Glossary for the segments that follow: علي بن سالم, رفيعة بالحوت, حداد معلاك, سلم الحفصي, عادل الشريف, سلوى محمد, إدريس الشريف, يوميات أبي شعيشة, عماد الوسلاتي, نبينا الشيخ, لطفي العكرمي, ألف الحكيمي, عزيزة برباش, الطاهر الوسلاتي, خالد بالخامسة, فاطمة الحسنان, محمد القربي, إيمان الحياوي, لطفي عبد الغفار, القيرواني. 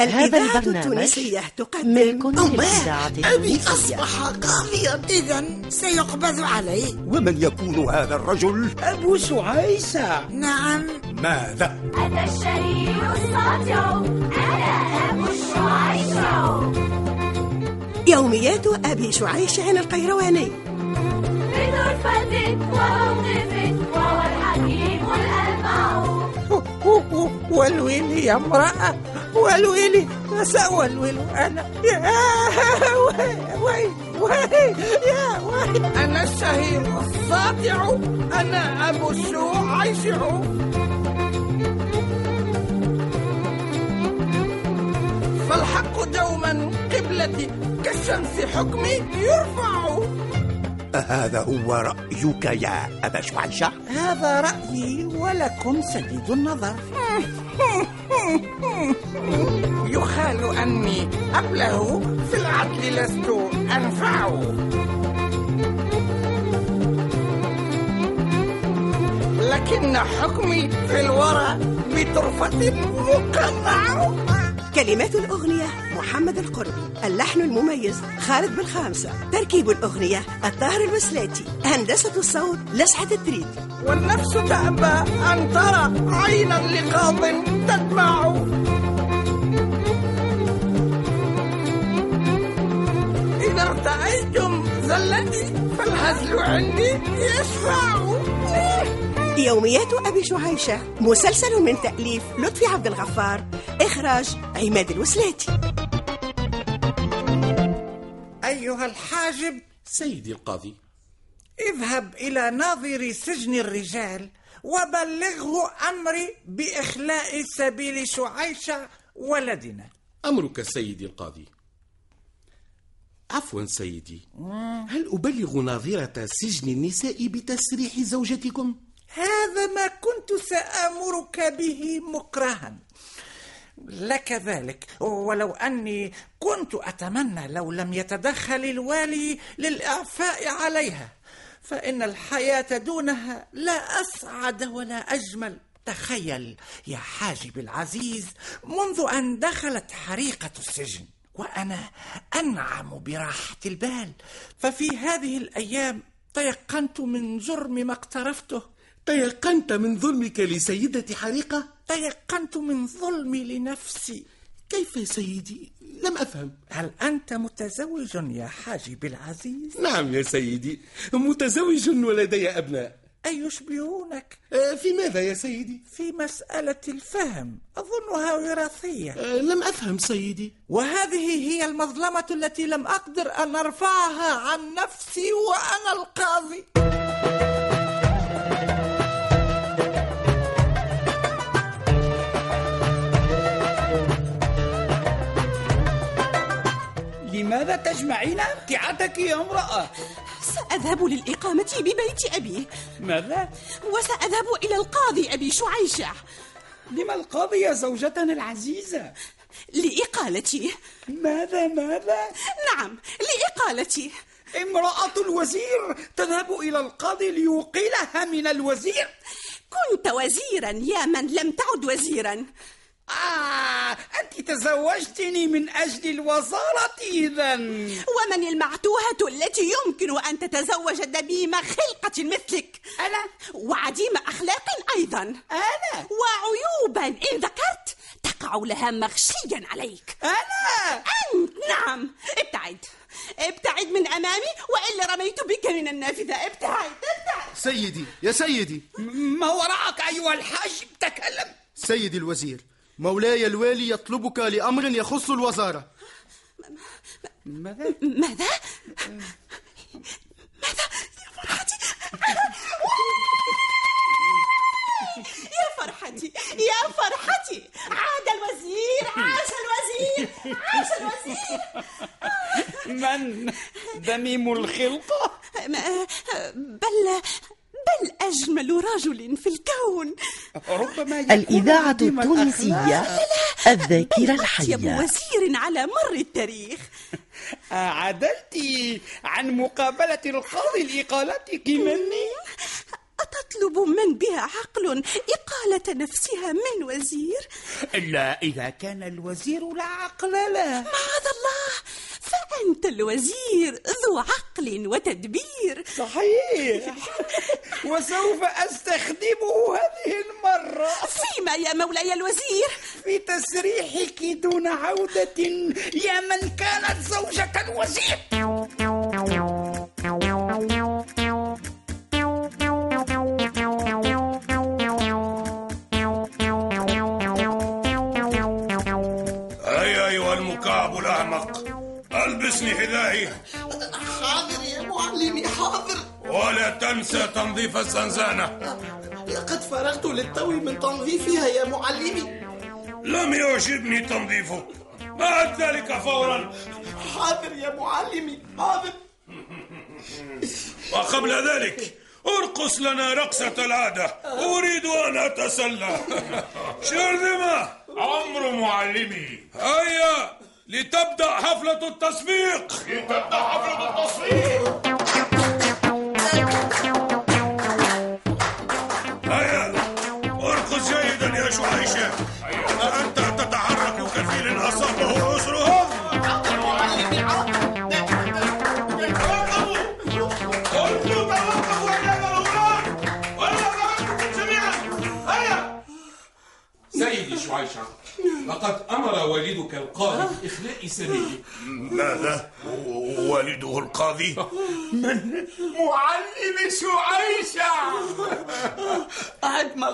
الإذاعة التونسية تقدم أبي أصبح قاضيا، إذن سيقبض عليه. ومن يكون هذا الرجل؟ أبو شعيشة. نعم. ماذا؟ أنا الشهير الصادق، أنا أبو شعيشة. يوميات أبي شعيشة عن القيرواني. بطرفة وموقف وهو الحكيم الألمع. والويلي امرأة، والويلي سأولول أنا. يا وي وي يا وي. أنا الشهير الصادع، أنا أبو شعيشة. فالحق دوما قبلتي كالشمس حكمي يرفع. هذا هو رأيك يا أبا شعيشة؟ هذا رأيي ولكم سديد النظر. يخال أني أبله، في العدل لست أنفع. لكن حكمي في الورى بطرفة مقطع. كلمات الأغنية محمد القربي، اللحن المميز خالد بالخامسة، تركيب الأغنية الطاهر الوسلاتي، هندسة الصوت لسعة التريد. والنفس تأبى أن ترى عينا لقاض تدمع. إذا ارتأيتم زلتي فالهزل عندي يشفع. يوميات أبي شعيشة، مسلسل من تأليف لطفي عبد الغفار، إخراج عماد الوسلاتي. أيها الحاجب. سيدي القاضي. اذهب إلى ناظر سجن الرجال وبلغه أمري بإخلاء سبيل شعيشة ولدنا. أمرك سيدي القاضي. عفوا سيدي، هل أبلغ ناظرة سجن النساء بتسريح زوجتكم؟ هذا ما كنت سأمرك به مكرها لك ذلك، ولو أني كنت أتمنى لو لم يتدخل الوالي للإعفاء عليها، فإن الحياة دونها لا أسعد ولا أجمل. تخيل يا حاجب العزيز، منذ أن دخلت حريقة السجن وأنا أنعم براحة البال، ففي هذه الأيام تيقنت من جرم ما اقترفته. تيقنت من ظلمك لسيدة حريقة؟ تيقنت من ظلمي لنفسي. كيف يا سيدي؟ لم أفهم. هل أنت متزوج يا حاجب العزيز؟ نعم يا سيدي، متزوج ولدي أبناء. أي يشبهونك؟ في ماذا يا سيدي؟ في مسألة الفهم، أظنها وراثية. لم أفهم سيدي. وهذه هي المظلمة التي لم أقدر أن أرفعها عن نفسي وأنا القاضي. لماذا تجمعين امتعتك يا امرأة؟ سأذهب للإقامة ببيت أبي. ماذا؟ وسأذهب إلى القاضي أبي شعيشة. لما القاضي يا زوجتنا العزيزة؟ لإقالتي. ماذا؟ نعم، لإقالتي. امرأة الوزير تذهب إلى القاضي ليقيلها من الوزير؟ كنت وزيرا يا من لم تعد وزيرا. أنت تزوجتني من أجل الوزارة إذن. ومن المعتوهة التي يمكن أن تتزوج دميم خلقة مثلك؟ أنا. وعديم أخلاق أيضا. أنا. وعيوبا إن ذكرت تقع لها مغشيا عليك. أنا. أنت. نعم. ابتعد من أمامي وإلا رميت بك من النافذة. ابتعد. سيدي، يا سيدي. ما وراءك أيها الحاجب؟ تكلم. سيدي الوزير، مولاي الوالي يطلبك لأمر يخص الوزارة. ماذا؟ يا فرحتي، عاش الوزير. من ذميم الخلقة؟ بل أجمل رجل في الكون. الإذاعة التونسية، الذاكرة الحية. بل أطيب وزير على مر التاريخ. عدلت عن مقابلة القاضي لإقالتك مني؟ تطلب من بها عقل إقالة نفسها من وزير؟ إلا إذا كان الوزير لا عقل له. معاذ الله، فأنت الوزير ذو عقل وتدبير. صحيح. وسوف أستخدمه هذه المرة. فيما يا مولاي الوزير؟ في تسريحك دون عودة يا من كانت زوجة الوزير. هيا أيها المكعب الأعمق، ألبسني حذائي. حاضر يا معلمي، حاضر. ولا تنسى تنظيف الزنزانة. قد فرغت للتو من تنظيفها يا معلمي. لم يعجبني تنظيفك، بعد ذلك فورا. حاضر يا معلمي، حاضر. وقبل ذلك ارقص لنا رقصة العادة، أريد أن أتسلى. شرذمة عمر معلمي. هيا لتبدأ حفلة التصفيق. هيا ارقص جيدا يا شعيشة، فأنت تتحرك كثير أصابه أسرهم. سيدي شعيشة، لقد أمر والدك القاضي بإخلاء سبيلي. ماذا؟ والده القاضي؟ من؟ معلم شعيشة. عندما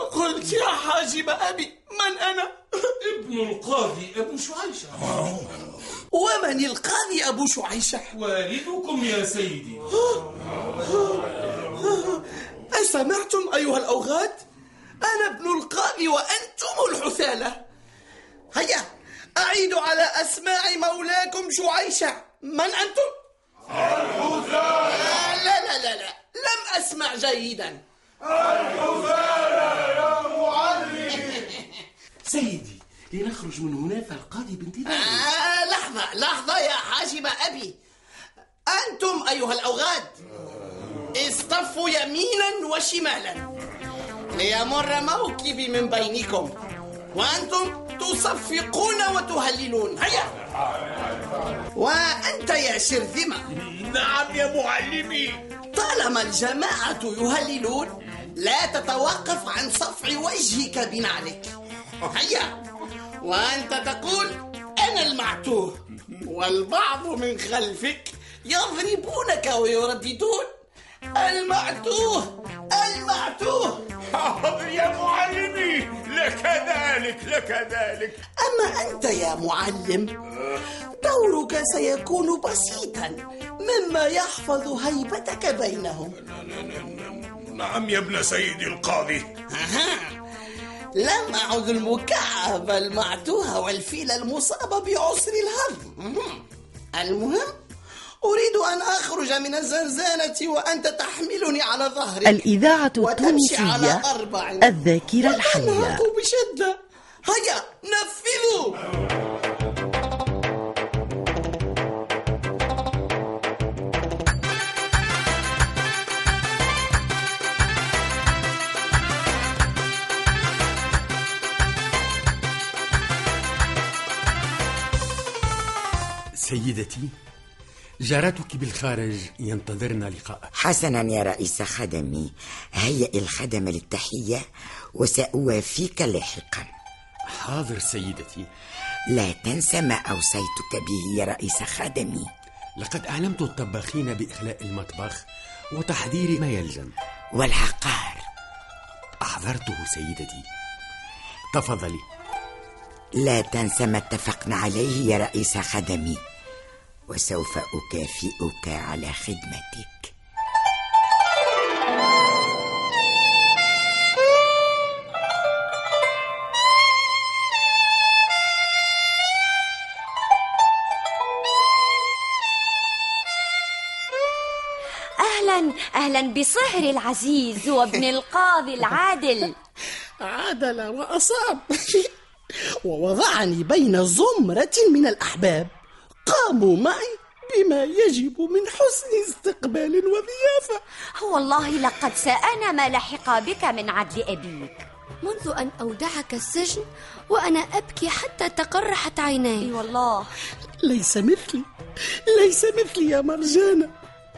قلت يا حاجب أبي، من أنا؟ ابن القاضي أبو شعيشة. ومن القاضي أبو شعيشة؟ والدكم يا سيدي. أسمعتم أيها الأوغاد؟ أنا ابن القاضي وأنتم الحثالة. هيا أعيد على أسماع مولاكم شعيشة، من أنتم؟ الحثالة. لا، لم أسمع جيدا. الحثالة يا معلم. سيدي لنخرج من هنا، فالقاضي بانتظار. لحظة يا حاجب أبي. أنتم أيها الأوغاد اصطفوا يمينا وشمالا ليمر موكبي من بينكم، وأنتم تصفقون وتهللون. هيا. وأنت يا شرذمة. نعم يا معلمي. طالما الجماعة يهللون لا تتوقف عن صفع وجهك بنعلك. هيا. وأنت تقول أنا المعتوه، والبعض من خلفك يضربونك ويرددون المعتوه المعتوه. حاضر يا معلمي، لكذلك. أما أنت يا معلم دورك سيكون بسيطا مما يحفظ هيبتك بينهم. نعم يا ابن سيدي القاضي. لم أعد المكعب المعتوه والفيل المصاب بعسر الهضم. المهم أريد أن أخرج من الزنزانة وأنت تحملني على ظهرك. الإذاعة التونسية الذاكرة الحية. وأنهض بشدة. هيا نفذوا. سيدتي، جارتك بالخارج ينتظرنا لقاءك. حسنا يا رئيس خدمي، هيئ الخدم للتحية وسأوافيك لاحقا. حاضر سيدتي. لا تنسى ما أوصيتك به يا رئيس خدمي. لقد أعلمت الطباخين بإخلاء المطبخ وتحضير ما يلزم. والعقار أحضرته سيدتي. تفضلي. لا تنسى ما اتفقنا عليه يا رئيس خدمي، وسوف أكافئك على خدمتك. أهلا بصهري العزيز وابن القاضي العادل. عادل وأصاب ووضعني بين زمرة من الأحباب قاموا معي بما يجب من حسن استقبال وضيافة. والله لقد ساءنا ما لحق بك من عدل أبيك منذ أن أودعك السجن، وأنا أبكي حتى تقرحت عيناي. والله ليس مثلي يا مرجانة،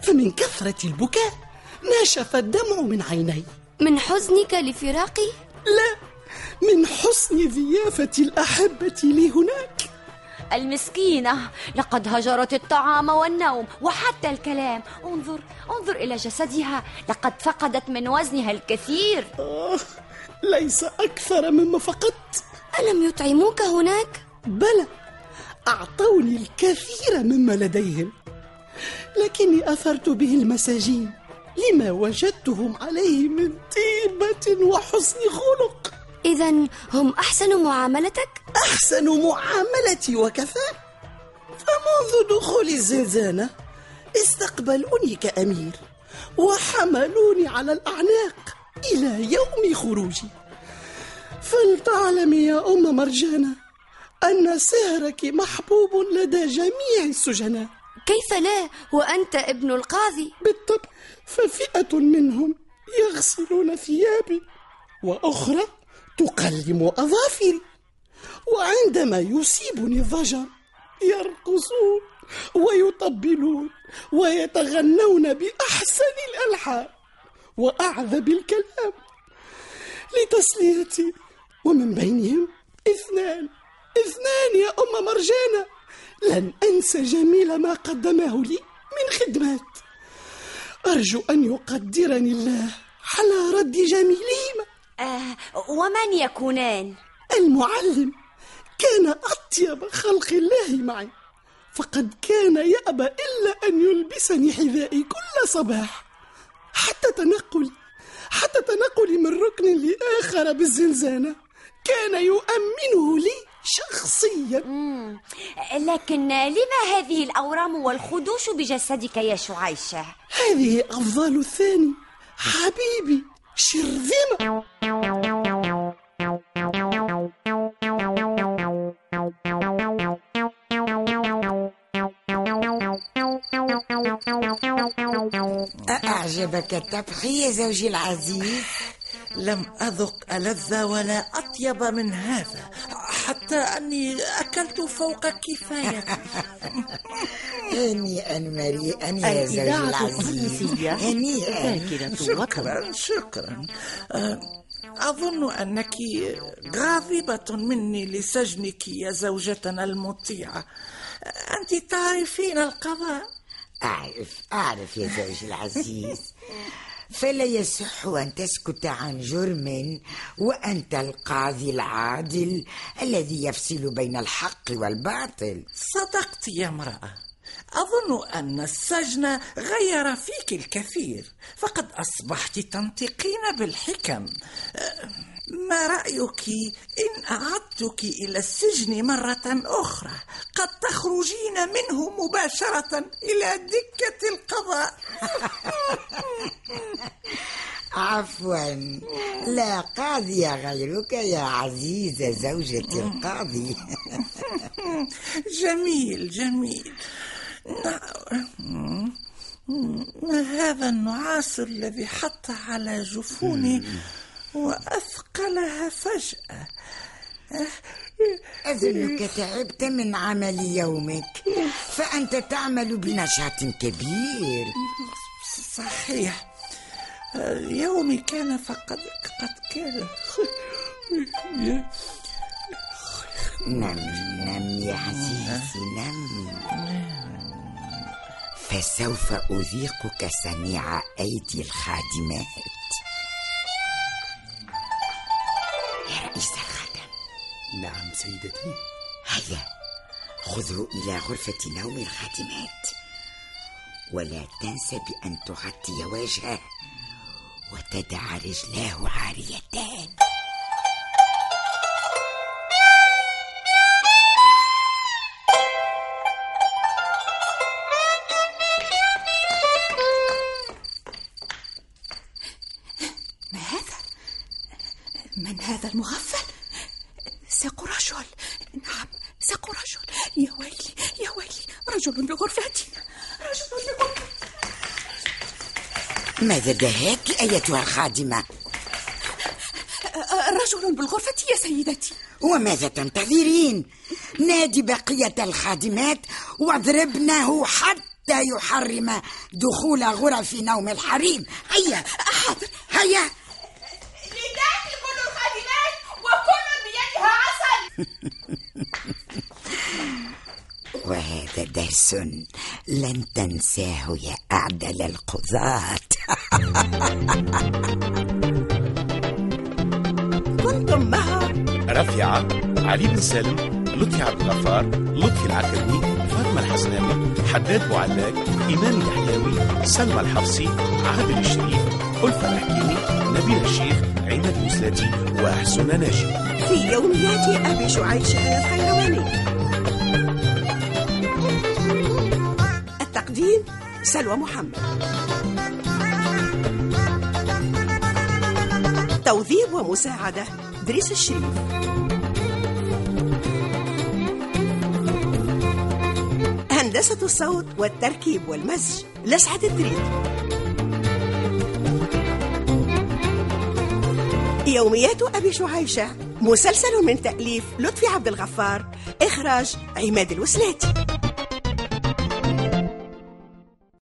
فمن كثرة البكاء ناشف الدمع من عيني. من حزنك لفراقي؟ لا، من حسن ضيافة الأحبة لي هناك. المسكينة لقد هجرت الطعام والنوم وحتى الكلام. انظر إلى جسدها، لقد فقدت من وزنها الكثير. ليس أكثر مما فقدت. ألم يطعموك هناك؟ بلى، أعطوني الكثير مما لديهم، لكني أثرت به المساجين لما وجدتهم عليه من طيبة وحسن خلق. إذن هم أحسن معاملتك؟ أحسن معاملتي وكفاء، فمنذ دخول الزنزانة استقبلوني كأمير وحملوني على الأعناق إلى يوم خروجي. فلتعلمي يا أم مرجانة أن سهرك محبوب لدى جميع السجناء. كيف لا وأنت ابن القاضي؟ بالطبع، ففئة منهم يغسلون ثيابي وأخرى تقلم أظافري، وعندما يصيبني الضجر يرقصون ويطبلون ويتغنون بأحسن الألحان وأعذب الكلام لتسليتي، ومن بينهم اثنان يا أم مرجانة لن أنسى جميل ما قدمه لي من خدمات. أرجو أن يقدرني الله على رد جميلهما. ومن يكونان؟ المعلم كان أطيب خلق الله معي، فقد كان يأبى إلا أن يلبسني حذائي كل صباح حتى تنقلي من ركن لآخر بالزنزانة، كان يؤمنه لي شخصيا. لكن لما هذه الأورام والخدوش بجسدك يا شعيشة؟ هذه أفضل الثاني حبيبي شرذمة. أعجبك التضحية زوجي العزيز؟ لم أذق ألذ ولا أطيب من هذا، حتى أني أكلت فوق كفاية. هنيئا مريئا يا زوجي العزيز، هنيئا. شكرا. أظن أنك غاضبة مني لسجنك يا زوجتنا المطيعة، أنت تعرفين القضاء. أعرف يا زوجي العزيز، فلا يصح أن تسكت عن جرم وأنت القاضي العادل الذي يفصل بين الحق والباطل. صدقت يا امرأة، أظن أن السجن غير فيك الكثير، فقد أصبحت تنطقين بالحكم. ما رأيك إن أعدتك إلى السجن مرة أخرى؟ قد تخرجين منه مباشرة إلى دكة القضاء. عفوا، لا قاضي غيرك يا عزيزة زوجتي القاضي. جميل. ما هذا النعاس الذي حط على جفوني وأثقلها فجأة؟ أظنك تعبت من عمل يومك، فأنت تعمل بنشاط كبير. صحيح، يومي كان فقد كان. نم يا عزيزي، نم، فسوف أذيقك سميع أيدي الخادمات. يا رئيس الخدم. نعم سيدتي. هيا خذه إلى غرفة نوم الخادمات، ولا تنس بأن تغطي وجهه وتدع رجلاه عاريتان. هذا المغفل ساق رجل. نعم، ساق رجل. يا ويلي، رجل بغرفتنا. ماذا دهاك أيتها الخادمة؟ رجل بالغرفة يا سيدتي. وماذا تنتظرين؟ نادي بقية الخادمات واضربناه حتى يحرم دخول غرف نوم الحريم. هيا. حاضر. هيا. لله كل الخادمات وكل بيدها عسل. وهذا درس لن تنساه يا أعدل القضاة. كنتم مع رفيعة، علي بن سالم، لطفي عبد الغفار، لطفي العكرمي، فاطمة الحسنان، حداد معلاك، إيمان الحياوي، سلم الحفصي، عادل الشريف، ألف الحكيمي، نبينا الشيخ، عماد الوسلاتي، وأحسن ناجي في يوميات أبي شعيشة القيرواني. تقديم سلوى محمد. توظيف ومساعدة إدريس الشريف. هندسة الصوت والتركيب والمزج لسعد الدريد. يوميات أبي شعيشة مسلسل من تأليف لطفي عبد الغفار، إخراج عماد الوسلاتي.